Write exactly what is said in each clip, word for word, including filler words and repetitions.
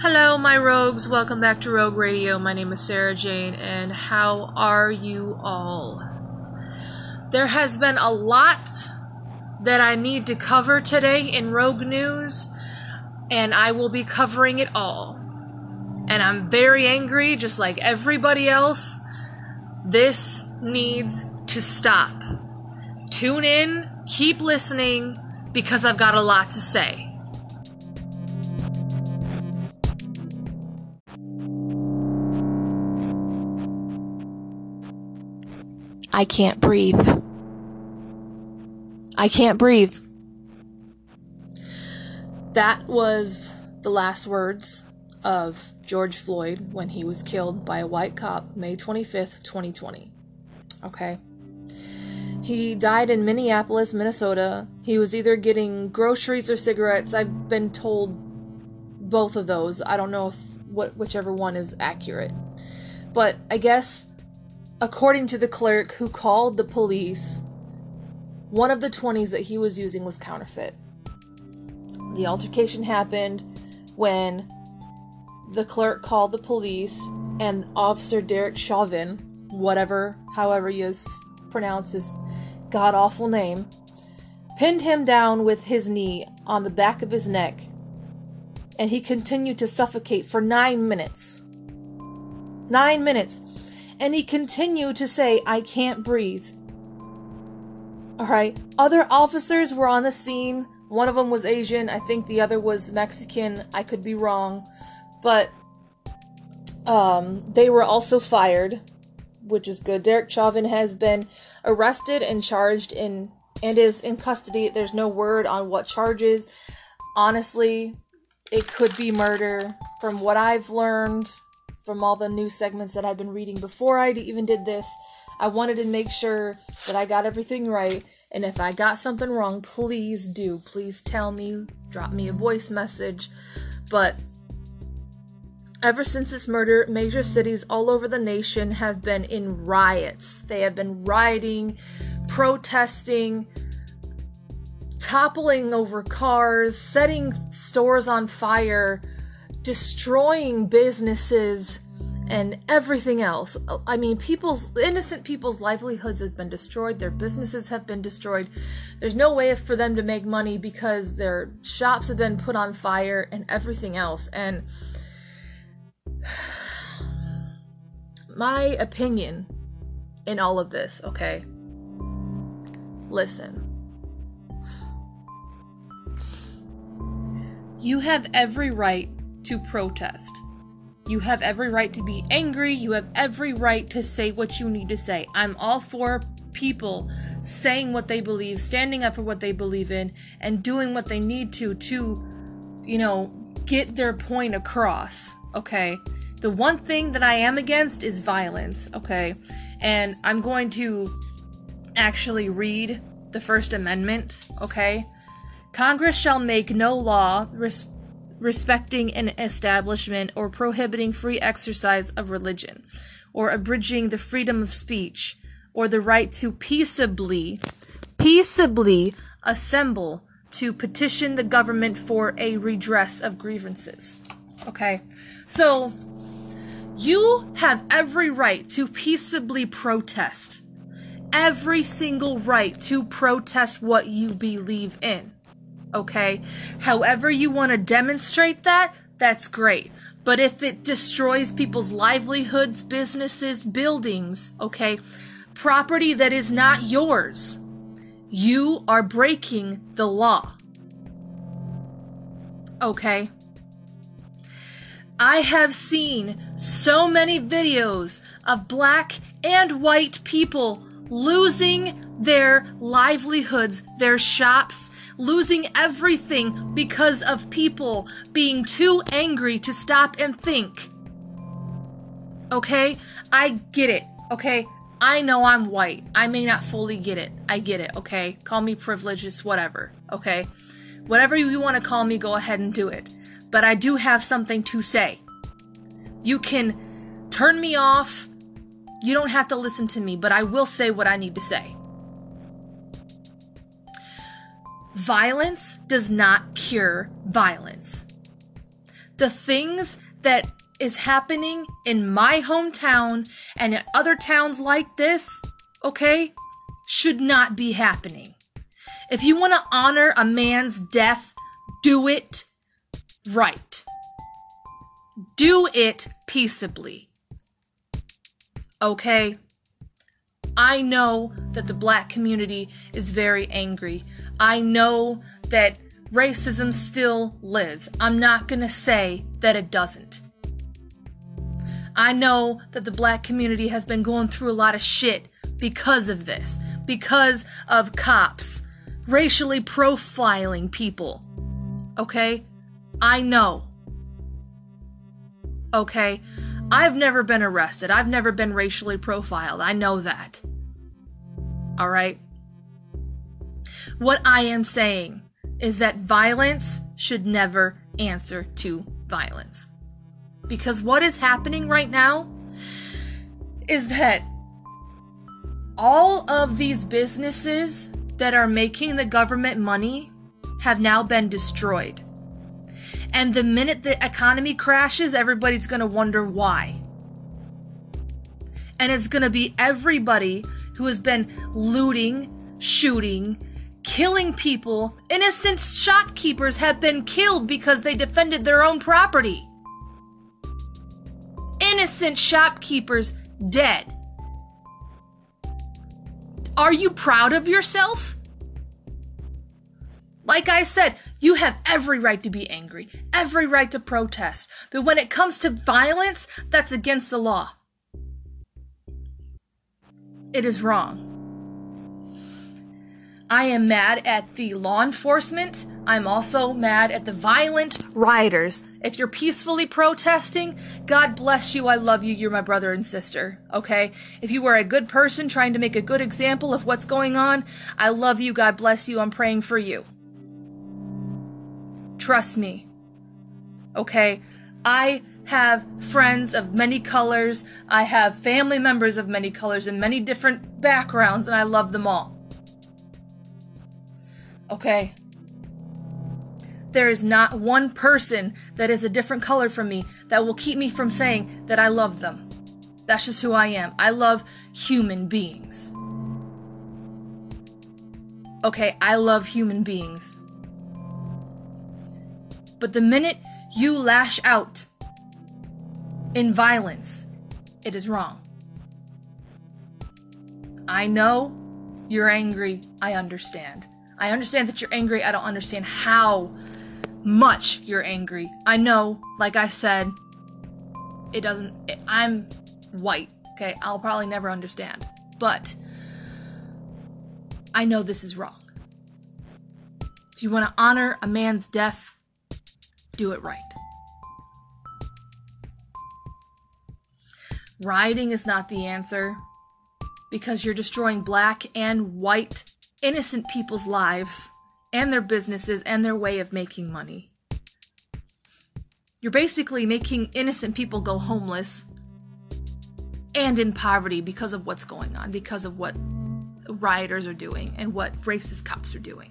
Hello my rogues, welcome back to Rogue Radio. My name is Sarah Jane and how are you all? There has been a lot that I need to cover today in Rogue News and I will be covering it all. And I'm very angry just like everybody else. This needs to stop. Tune in, keep listening because I've got a lot to say. I can't breathe. I can't breathe. That was the last words of George Floyd when he was killed by a white cop May twenty-fifth, twenty twenty. Okay. He died in Minneapolis, Minnesota. He was either getting groceries or cigarettes. I've been told both of those. I don't know if what whichever one is accurate. But I guess according to the clerk who called the police, one of the twenties that he was using was counterfeit. The altercation happened when the clerk called the police and Officer Derek Chauvin, whatever, however you pronounce his god-awful name, pinned him down with his knee on the back of his neck and he continued to suffocate for nine minutes. Nine minutes. And he continued to say, I can't breathe. Alright. Other officers were on the scene. One of them was Asian. I think the other was Mexican. I could be wrong. But um, they were also fired, which is good. Derek Chauvin has been arrested and charged in and is in custody. There's no word on what charges. Honestly, it could be murder. From what I've learned, from all the news segments that I've been reading before I even did this, I wanted to make sure that I got everything right. And if I got something wrong, please do. Please tell me. Drop me a voice message. But ever since this murder, major cities all over the nation have been in riots. They have been rioting, protesting, toppling over cars, setting stores on fire, destroying businesses and everything else. I mean, people's innocent people's livelihoods have been destroyed. Their businesses have been destroyed. There's no way for them to make money because their shops have been put on fire and everything else. And my opinion in all of this, okay? Listen. You have every right to protest. You have every right to be angry. You have every right to say what you need to say. I'm all for people saying what they believe, standing up for what they believe in, and doing what they need to, to, you know, get their point across, okay? The one thing that I am against is violence, okay? And I'm going to actually read the First Amendment, okay? Congress shall make no law respecting respecting an establishment or prohibiting free exercise of religion, or abridging the freedom of speech, or the right to peaceably, peaceably assemble to petition the government for a redress of grievances. Okay, so you have every right to peaceably protest, every single right to protest what you believe in. Okay, however you want to demonstrate that, that's great. But if it destroys people's livelihoods, businesses, buildings, okay, property that is not yours, you are breaking the law. Okay. I have seen so many videos of black and white people losing their livelihoods, their shops, losing everything because of people being too angry to stop and think. Okay? I get it. Okay? I know I'm white. I may not fully get it. I get it. Okay? Call me privileged. It's whatever. Okay? Whatever you want to call me, go ahead and do it. But I do have something to say. You can turn me off. You don't have to listen to me, but I will say what I need to say. Violence does not cure violence. The things that is happening in my hometown and in other towns like this, okay, should not be happening. If you want to honor a man's death, do it right. Do it peaceably. Okay? I know that the black community is very angry. I know that racism still lives. I'm not going to say that it doesn't. I know that the black community has been going through a lot of shit because of this, because of cops racially profiling people. Okay? I know. Okay? I've never been arrested. I've never been racially profiled. I know that. All right? What I am saying is that violence should never answer to violence. Because what is happening right now is that all of these businesses that are making the government money have now been destroyed. And the minute the economy crashes, everybody's going to wonder why. And it's going to be everybody who has been looting, shooting, killing people. Innocent shopkeepers have been killed because they defended their own property. Innocent shopkeepers dead. Are you proud of yourself? Like I said, you have every right to be angry, every right to protest. But when it comes to violence, that's against the law. It is wrong. I am mad at the law enforcement. I'm also mad at the violent rioters. If you're peacefully protesting, God bless you. I love you. You're my brother and sister. Okay? If you were a good person trying to make a good example of what's going on, I love you. God bless you. I'm praying for you. Trust me. Okay? I have friends of many colors. I have family members of many colors and many different backgrounds, and I love them all. Okay? There is not one person that is a different color from me that will keep me from saying that I love them. That's just who I am. I love human beings. Okay, I love human beings. But the minute you lash out in violence, it is wrong. I know you're angry. I understand. I understand that you're angry. I don't understand how much you're angry. I know, like I said, it doesn't, it, I'm white, okay? I'll probably never understand, but I know this is wrong. If you want to honor a man's death, do it right. Rioting is not the answer because you're destroying black and white innocent people's lives and their businesses and their way of making money. You're basically making innocent people go homeless and in poverty because of what's going on, because of what rioters are doing and what racist cops are doing.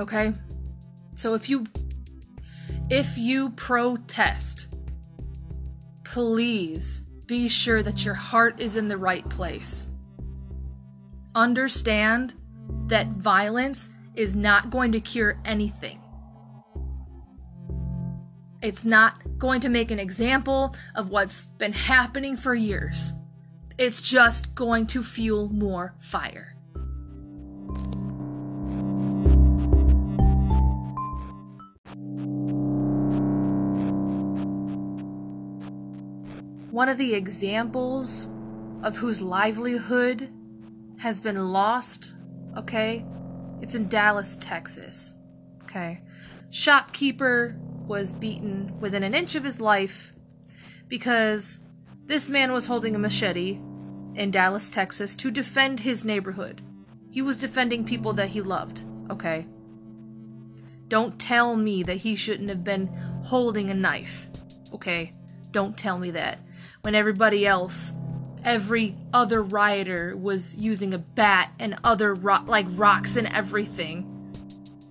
Okay? So if you if you protest, please be sure that your heart is in the right place. Understand that violence is not going to cure anything. It's not going to make an example of what's been happening for years. It's just going to fuel more fire. One of the examples of whose livelihood has been lost, okay? It's in Dallas, Texas, okay? Shopkeeper was beaten within an inch of his life because this man was holding a machete in Dallas, Texas to defend his neighborhood. He was defending people that he loved, okay? Don't tell me that he shouldn't have been holding a knife, okay? Don't tell me that. When everybody else every other rioter was using a bat and other ro- like rocks and everything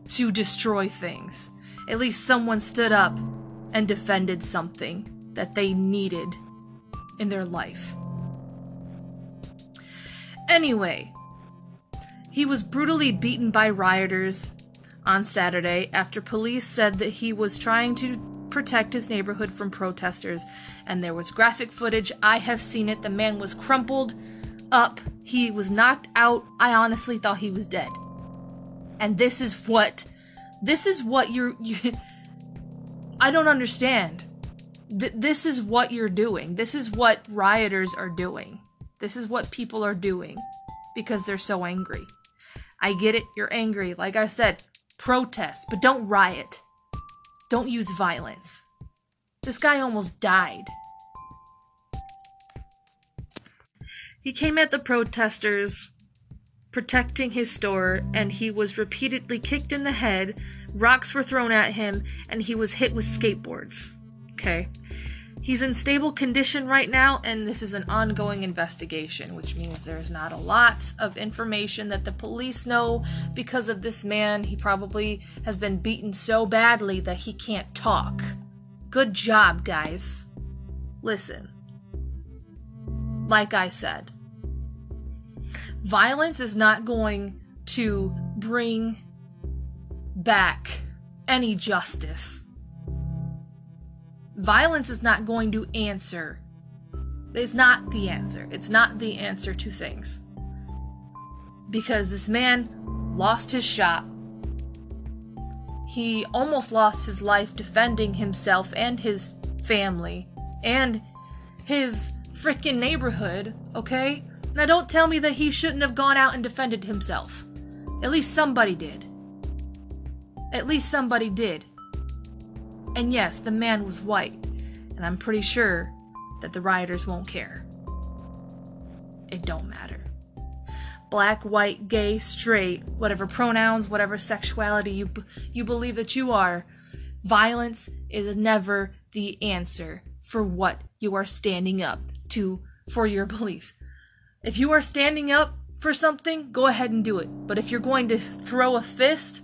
to destroy things. At least someone stood up and defended something that they needed in their life. Anyway, he was brutally beaten by rioters on Saturday after police said that he was trying to protect his neighborhood from protesters, and there was graphic footage. I have seen it. The man was crumpled up. He was knocked out. I honestly thought he was dead. And this is what, this is what you're, you, I don't understand. Th- this is what you're doing. This is what rioters are doing. This is what people are doing because they're so angry. I get it. You're angry. Like I said, protest, but don't riot. Don't use violence. This guy almost died. He came at the protesters protecting his store, and he was repeatedly kicked in the head, rocks were thrown at him, and he was hit with skateboards. Okay. He's in stable condition right now, and this is an ongoing investigation, which means there's not a lot of information that the police know because of this man. He probably has been beaten so badly that he can't talk. Good job, guys. Listen, like I said, violence is not going to bring back any justice. Violence is not going to answer. It's not the answer. It's not the answer to things. Because this man lost his shop. He almost lost his life defending himself and his family and his freaking neighborhood, okay? Now don't tell me that he shouldn't have gone out and defended himself. At least somebody did. At least somebody did. And yes, the man was white, and I'm pretty sure that the rioters won't care. It don't matter. Black, white, gay, straight, whatever pronouns, whatever sexuality you you believe that you are, violence is never the answer for what you are standing up to, for your beliefs. If you are standing up for something, go ahead and do it. But if you're going to throw a fist,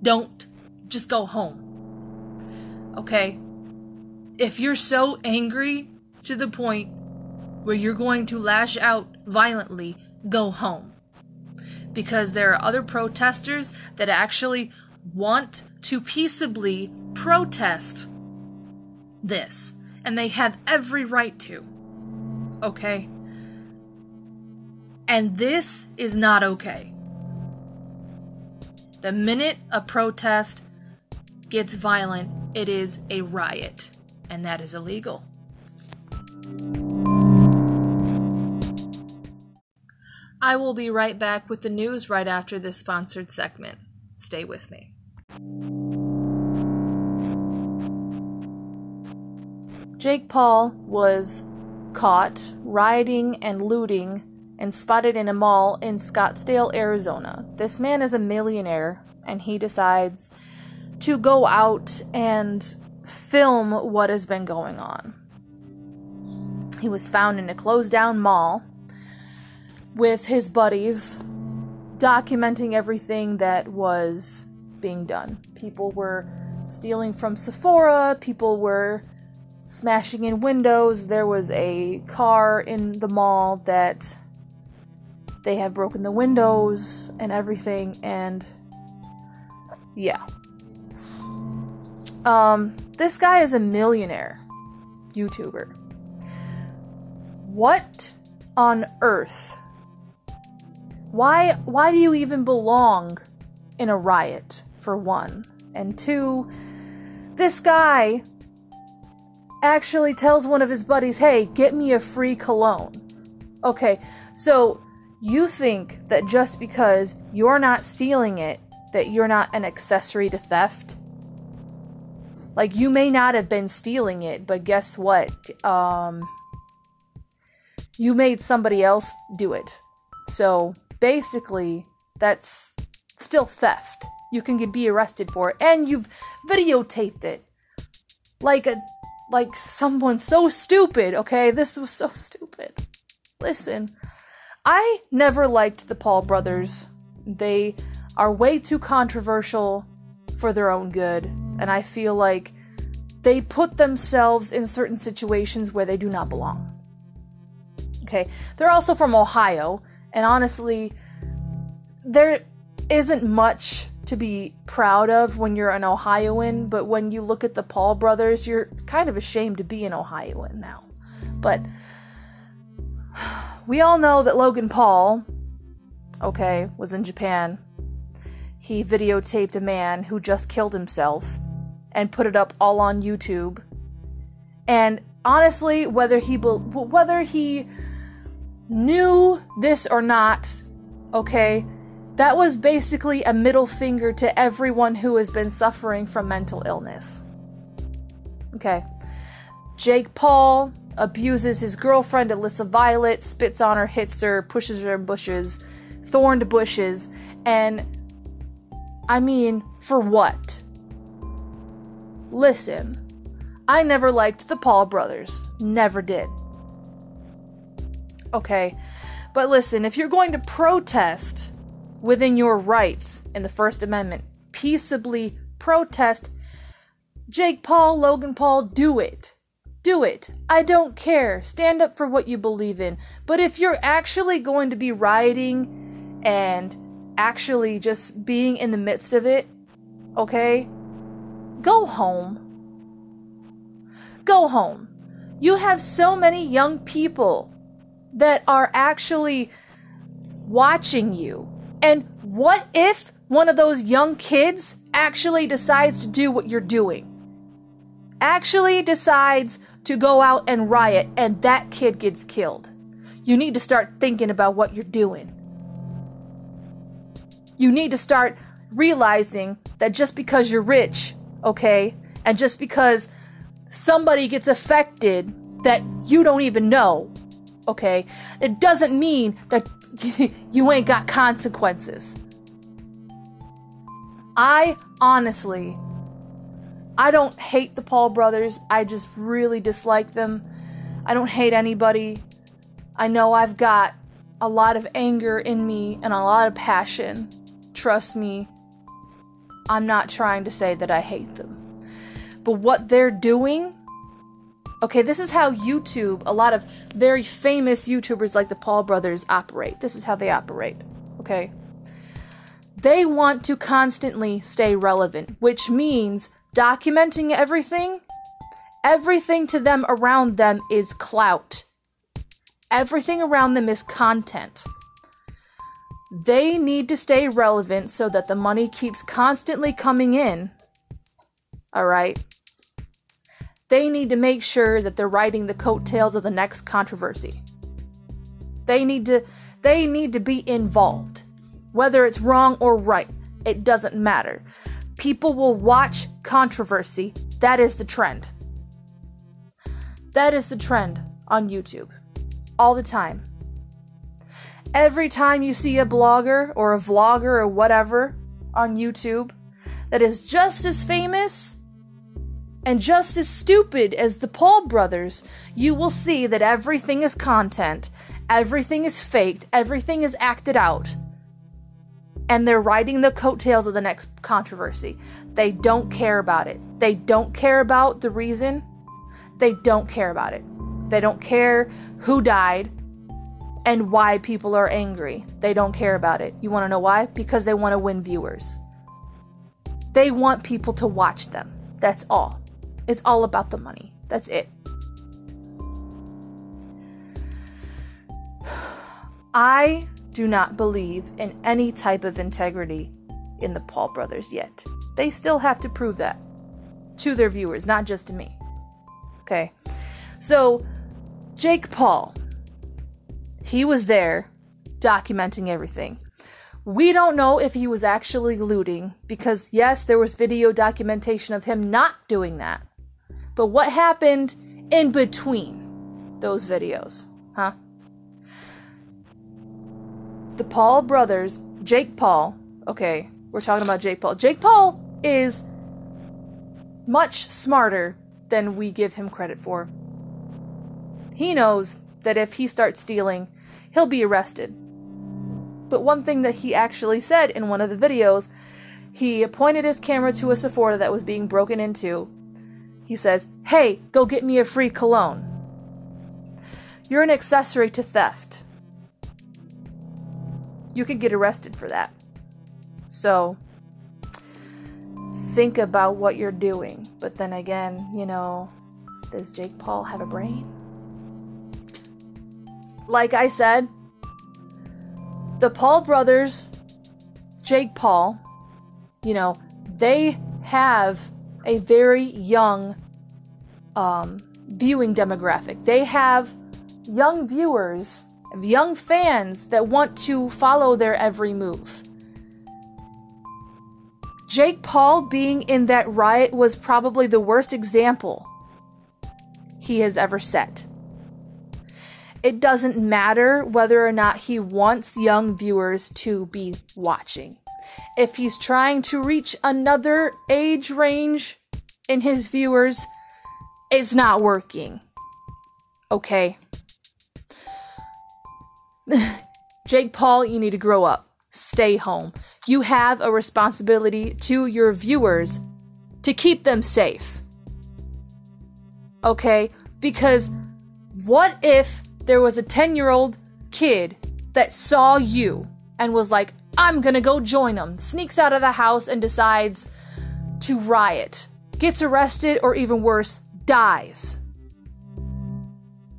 don't. Just go home. Okay, if you're so angry to the point where you're going to lash out violently, go home. Because there are other protesters that actually want to peaceably protest this. And they have every right to. Okay? And this is not okay. The minute a protest gets violent, it is a riot, and that is illegal. I will be right back with the news right after this sponsored segment. Stay with me. Jake Paul was caught rioting and looting and spotted in a mall in Scottsdale, Arizona. This man is a millionaire, and he decides to go out and film what has been going on. He was found in a closed-down mall with his buddies, documenting everything that was being done. People were stealing from Sephora, people were smashing in windows, there was a car in the mall that they have broken the windows and everything, and yeah. Um, this guy is a millionaire YouTuber. What on earth? Why, why do you even belong in a riot, for one? And two, this guy actually tells one of his buddies, hey, get me a free cologne. Okay, so you think that just because you're not stealing it, that you're not an accessory to theft? Like, you may not have been stealing it, but guess what? Um, you made somebody else do it. So, basically, that's still theft. You can be arrested for it. And you've videotaped it. Like, a, like someone so stupid, okay? This was so stupid. Listen, I never liked the Paul brothers. They are way too controversial for their own good, and I feel like they put themselves in certain situations where they do not belong. Okay, they're also from Ohio, and honestly, there isn't much to be proud of when you're an Ohioan, but when you look at the Paul brothers, you're kind of ashamed to be an Ohioan now. But we all know that Logan Paul, okay, was in Japan. He videotaped a man who just killed himself and put it up all on YouTube. And honestly, whether he be- whether he knew this or not, okay, that was basically a middle finger to everyone who has been suffering from mental illness. Okay. Jake Paul abuses his girlfriend, Alyssa Violet, spits on her, hits her, pushes her in bushes, thorned bushes, and I mean, for what? Listen, I never liked the Paul brothers. Never did. Okay, but listen, if you're going to protest within your rights in the First Amendment, peaceably protest, Jake Paul, Logan Paul, do it. Do it. I don't care. Stand up for what you believe in. But if you're actually going to be rioting and actually just being in the midst of it, okay? Go home. Go home. You have so many young people that are actually watching you. And what if one of those young kids actually decides to do what you're doing? Actually decides to go out and riot, and that kid gets killed. You need to start thinking about what you're doing. You need to start realizing that just because you're rich, okay, and just because somebody gets affected that you don't even know, okay, it doesn't mean that you ain't got consequences. I honestly, I don't hate the Paul brothers. I just really dislike them. I don't hate anybody. I know I've got a lot of anger in me and a lot of passion. Trust me, I'm not trying to say that I hate them. But what they're doing, okay, this is how YouTube, a lot of very famous YouTubers like the Paul brothers operate. This is how they operate, okay? They want to constantly stay relevant, which means documenting everything. Everything to them around them is clout. Everything around them is content. They need to stay relevant so that the money keeps constantly coming in. All right. They need to make sure that they're riding the coattails of the next controversy. They need to they need to be involved. Whether it's wrong or right, it doesn't matter. People will watch controversy. That is the trend. That is the trend on YouTube. All the time. Every time you see a blogger or a vlogger or whatever on YouTube that is just as famous and just as stupid as the Paul brothers, you will see that everything is content, everything is faked, everything is acted out, and they're riding the coattails of the next controversy. They don't care about it. They don't care about the reason. They don't care about it. They don't care who died and why people are angry. They don't care about it. You want to know why? Because they want to win viewers. They want people to watch them. That's all. It's all about the money. That's it. I do not believe in any type of integrity in the Paul brothers yet. They still have to prove that to their viewers, not just to me. Okay. So, Jake Paul, he was there documenting everything. We don't know if he was actually looting because, yes, there was video documentation of him not doing that. But what happened in between those videos, huh? The Paul brothers, Jake Paul, okay, we're talking about Jake Paul. Jake Paul is much smarter than we give him credit for. He knows that if he starts stealing, he'll be arrested. But one thing that he actually said in one of the videos, he pointed his camera to a Sephora that was being broken into. He says, "Hey, go get me a free cologne." You're an accessory to theft. You could get arrested for that. So, think about what you're doing. But then again, you know, does Jake Paul have a brain? Like I said, the Paul brothers, Jake Paul, you know, they have a very young um, viewing demographic. They have young viewers, young fans that want to follow their every move. Jake Paul being in that riot was probably the worst example he has ever set. It doesn't matter whether or not he wants young viewers to be watching. If he's trying to reach another age range in his viewers, it's not working. Okay. Jake Paul, you need to grow up. Stay home. You have a responsibility to your viewers to keep them safe. Okay? Because what if there was a ten-year-old kid that saw you and was like, "I'm gonna go join them," sneaks out of the house and decides to riot, gets arrested, or even worse, dies?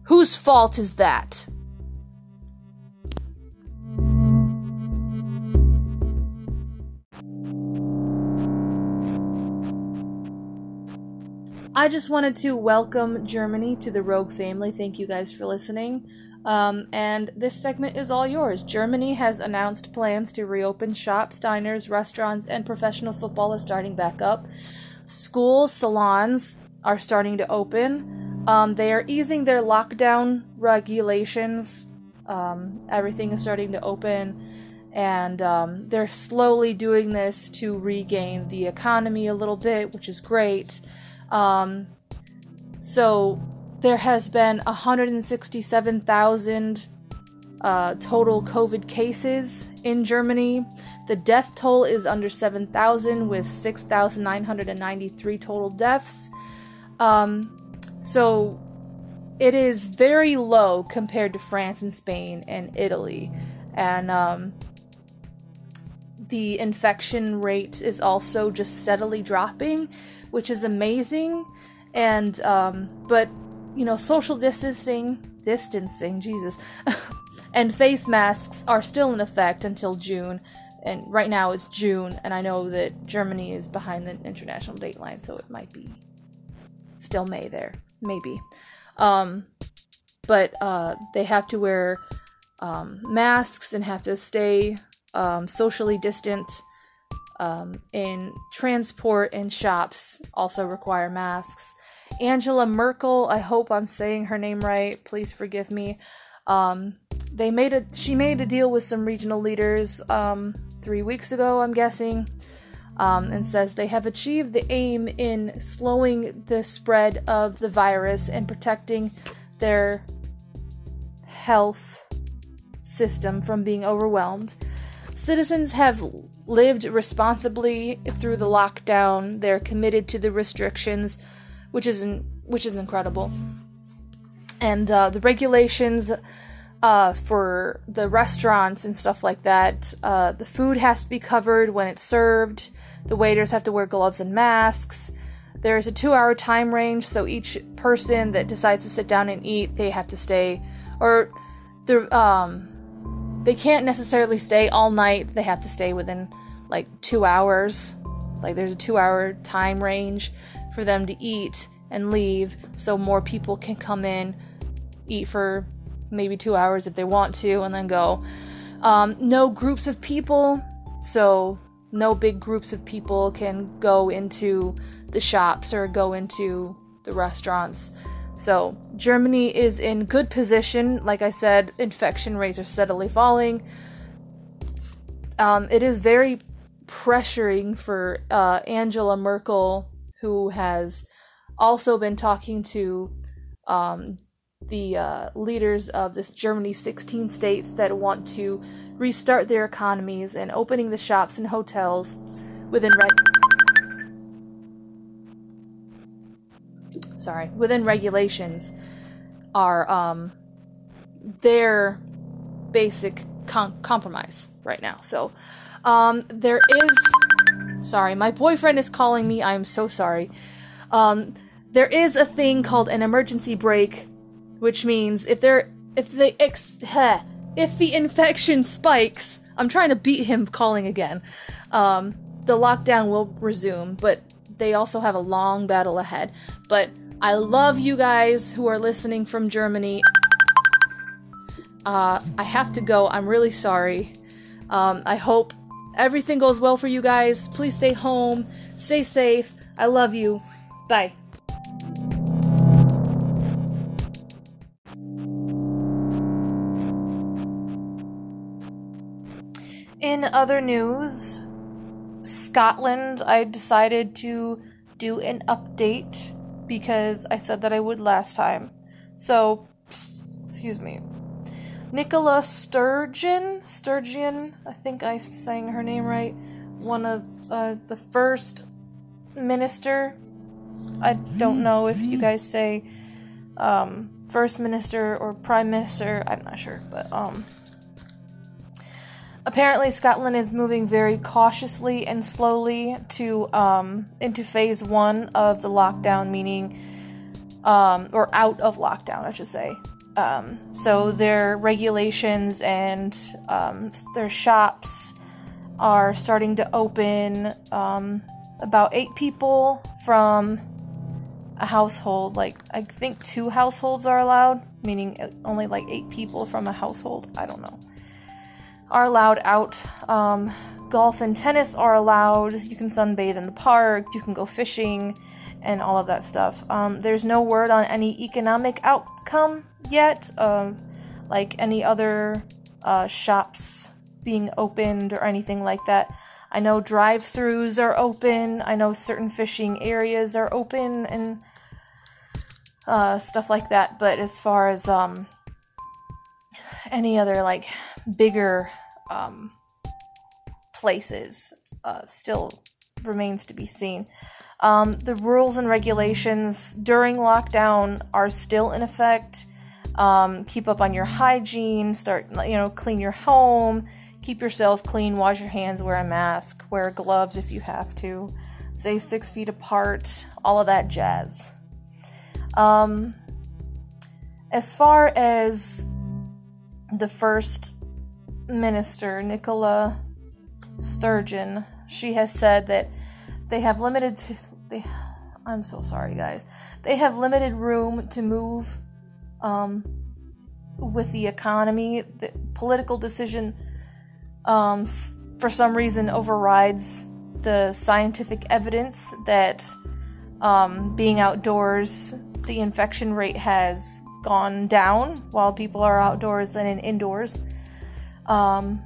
Whose fault is that? I just wanted to welcome Germany to the Rogue family. Thank you guys for listening. Um, and this segment is all yours. Germany has announced plans to reopen shops, diners, restaurants, and professional football is starting back up. Schools, salons are starting to open. Um, they are easing their lockdown regulations. Um, everything is starting to open. And um, they're slowly doing this to regain the economy a little bit, which is great. Um, so there has been one hundred sixty-seven thousand uh, total COVID cases in Germany. The death toll is under seven thousand with six thousand nine hundred ninety-three total deaths. Um, so it is very low compared to France and Spain and Italy. And, um, the infection rate is also just steadily dropping, which is amazing. And, um, but, you know, social distancing, distancing, Jesus, and face masks are still in effect until June. And right now it's June, and I know that Germany is behind the international date line, so it might be still May there, maybe. Um, but, uh, they have to wear, um, masks and have to stay, um, socially distant. Um, in transport and shops also require masks. Angela Merkel, I hope I'm saying her name right, please forgive me. Um, they made a she made a deal with some regional leaders um, three weeks ago, I'm guessing, um, and says they have achieved the aim in slowing the spread of the virus and protecting their health system from being overwhelmed. Citizens have lived responsibly through the lockdown. They're committed to the restrictions, which is in, which is incredible. And uh, the regulations uh, for the restaurants and stuff like that, uh, the food has to be covered when it's served. The waiters have to wear gloves and masks. There is a two-hour time range, so each person that decides to sit down and eat, they have to stay, or the um. They can't necessarily stay all night. They have to stay within, like, two hours. Like, there's a two-hour time range for them to eat and leave, so more people can come in, eat for maybe two hours if they want to, and then go. Um, no groups of people, so no big groups of people can go into the shops or go into the restaurants. So, Germany is in good position. Like I said, infection rates are steadily falling. Um, it is very pressuring for uh, Angela Merkel, who has also been talking to um, the uh, leaders of this Germany's sixteen states that want to restart their economies and opening the shops and hotels within re- sorry within regulations are um, their basic com- compromise right now. So um, there is sorry, my boyfriend is calling me. I'm so sorry. Um, there is a thing called an emergency break, which means if there, if the ex, heh, if the infection spikes, I'm trying to beat him calling again. Um, the lockdown will resume, but they also have a long battle ahead. But I love you guys who are listening from Germany. Uh, I have to go. I'm really sorry. Um, I hope everything goes well for you guys. Please stay home. Stay safe. I love you. Bye. In other news, Scotland, I decided to do an update because I said that I would last time. So, excuse me. Nicola Sturgeon, Sturgeon, I think I'm saying her name right, one of uh, the first minister, I don't know if you guys say um, first minister or prime minister, I'm not sure, but um, apparently Scotland is moving very cautiously and slowly to um, into phase one of the lockdown, meaning, um, or out of lockdown, I should say. Um, so their regulations and um, their shops are starting to open um, about eight people from a household. Like, I think two households are allowed, meaning only like eight people from a household, I don't know, are allowed out. Um, golf and tennis are allowed. You can sunbathe in the park, you can go fishing, and all of that stuff. Um, there's no word on any economic outcome yet, um, like any other uh, shops being opened or anything like that. I know drive-thrus are open, I know certain fishing areas are open, and uh, stuff like that, but as far as um, any other, like, bigger um, places, uh, still remains to be seen. Um, the rules and regulations during lockdown are still in effect. Um, keep up on your hygiene, start, you know, clean your home, keep yourself clean, wash your hands, wear a mask, wear gloves if you have to, stay six feet apart, all of that jazz. Um, as far as the first minister, Nicola Sturgeon, she has said that They have limited... T- they, I'm so sorry, guys. They have limited room to move um, with the economy. The political decision, um, s- for some reason, overrides the scientific evidence that um, being outdoors, the infection rate has gone down while people are outdoors than in indoors. Um,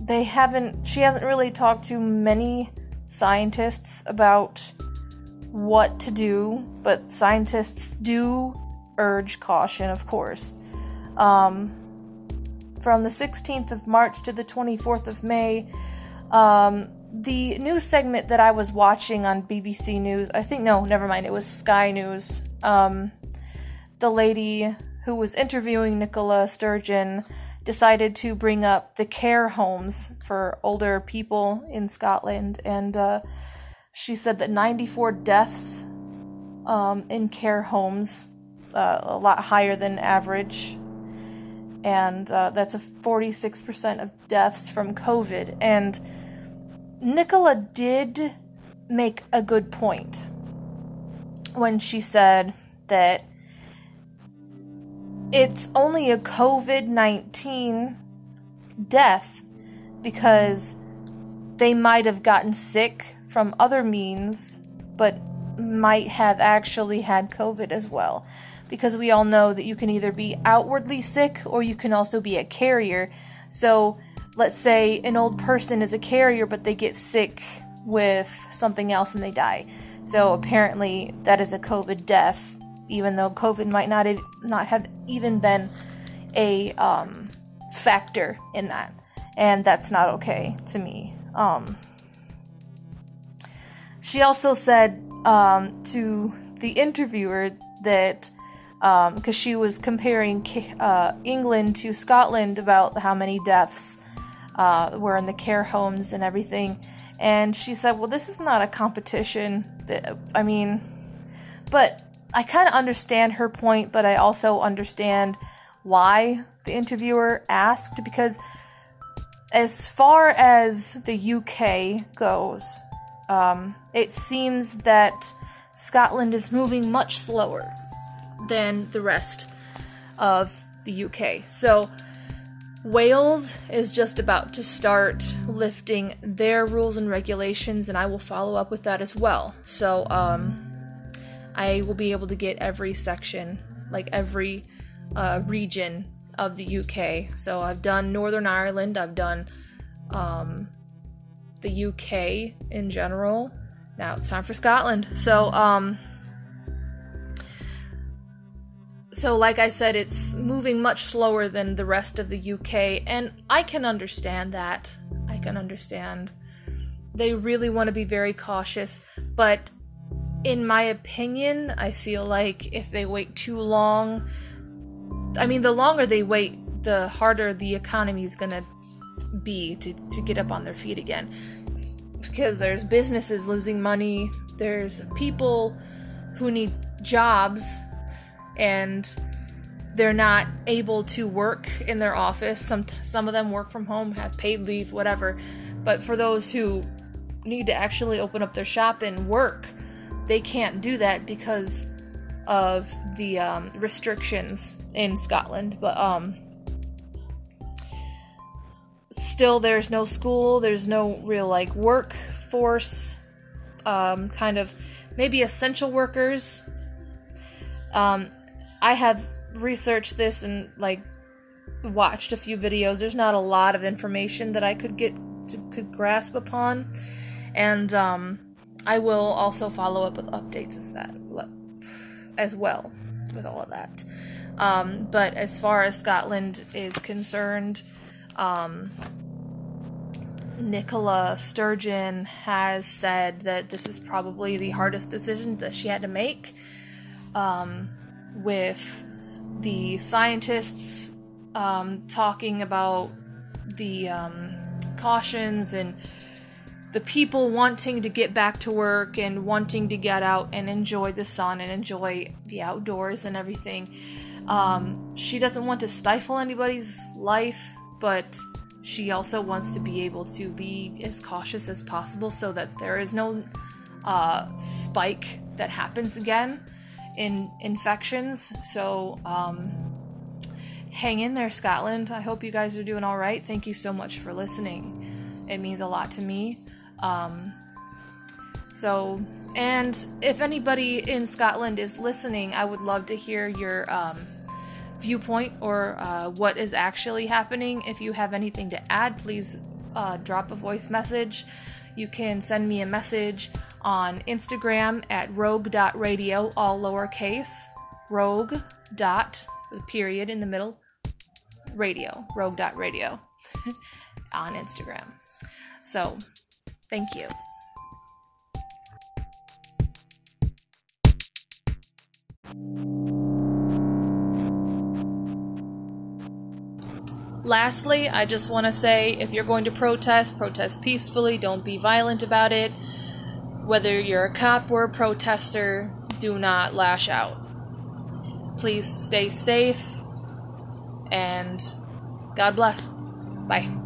they haven't... She hasn't really talked to many scientists about what to do, but scientists do urge caution, of course. Um, from the sixteenth of March to the twenty-fourth of May, um, the news segment that I was watching on B B C News, I think, no, never mind, it was Sky News, um, the lady who was interviewing Nicola Sturgeon decided to bring up the care homes for older people in Scotland, and uh, she said that ninety-four deaths um, in care homes, uh, a lot higher than average, and uh, that's a forty-six percent of deaths from COVID, and Nicola did make a good point when she said that it's only a covid nineteen death because they might have gotten sick from other means, but might have actually had COVID as well. Because we all know that you can either be outwardly sick or you can also be a carrier. So let's say an old person is a carrier, but they get sick with something else and they die. So apparently that is a COVID death even though COVID might not have, not have even been a um, factor in that. And that's not okay to me. Um, she also said um, to the interviewer that, um, because she was comparing uh, England to Scotland about how many deaths uh, were in the care homes and everything. And she said, well, this is not a competition. That, I mean, but I kind of understand her point, but I also understand why the interviewer asked, because as far as the U K goes, um, it seems that Scotland is moving much slower than the rest of the U K. So Wales is just about to start lifting their rules and regulations, and I will follow up with that as well. So um, I will be able to get every section, like every uh, region of the U K. So I've done Northern Ireland, I've done um, the U K in general. Now it's time for Scotland. So, um... So, like I said, it's moving much slower than the rest of the U K, and I can understand that. I can understand. They really want to be very cautious, but in my opinion, I feel like if they wait too long, I mean, the longer they wait, the harder the economy is going to be to, to get up on their feet again. Because there's businesses losing money, there's people who need jobs, and they're not able to work in their office. Some some of them work from home, have paid leave, whatever. But for those who need to actually open up their shop and work, they can't do that because of the um, restrictions in Scotland. But um, still, there's no school. There's no real like workforce, um, kind of maybe essential workers. Um, I have researched this and, like, watched a few videos. There's not a lot of information that I could get to, could grasp upon, and, um, I will also follow up with updates as that, as well, with all of that. Um, but as far as Scotland is concerned, um, Nicola Sturgeon has said that this is probably the hardest decision that she had to make, um, with the scientists um, talking about the um, cautions and the people wanting to get back to work and wanting to get out and enjoy the sun and enjoy the outdoors and everything. Um, she doesn't want to stifle anybody's life, but she also wants to be able to be as cautious as possible so that there is no uh, spike that happens again in infections. So um hang in there, Scotland. I hope you guys are doing all right. Thank you so much for listening. It means a lot to me. Um so, and if anybody in Scotland is listening, I would love to hear your um viewpoint or uh what is actually happening. If you have anything to add, please uh drop a voice message. You can send me a message on Instagram at rogue dot radio, all lowercase, rogue dot, period in the middle, radio, rogue dot radio on Instagram. So, thank you. Lastly, I just want to say, if you're going to protest, protest peacefully. Don't be violent about it. Whether you're a cop or a protester, do not lash out. Please stay safe, and God bless. Bye.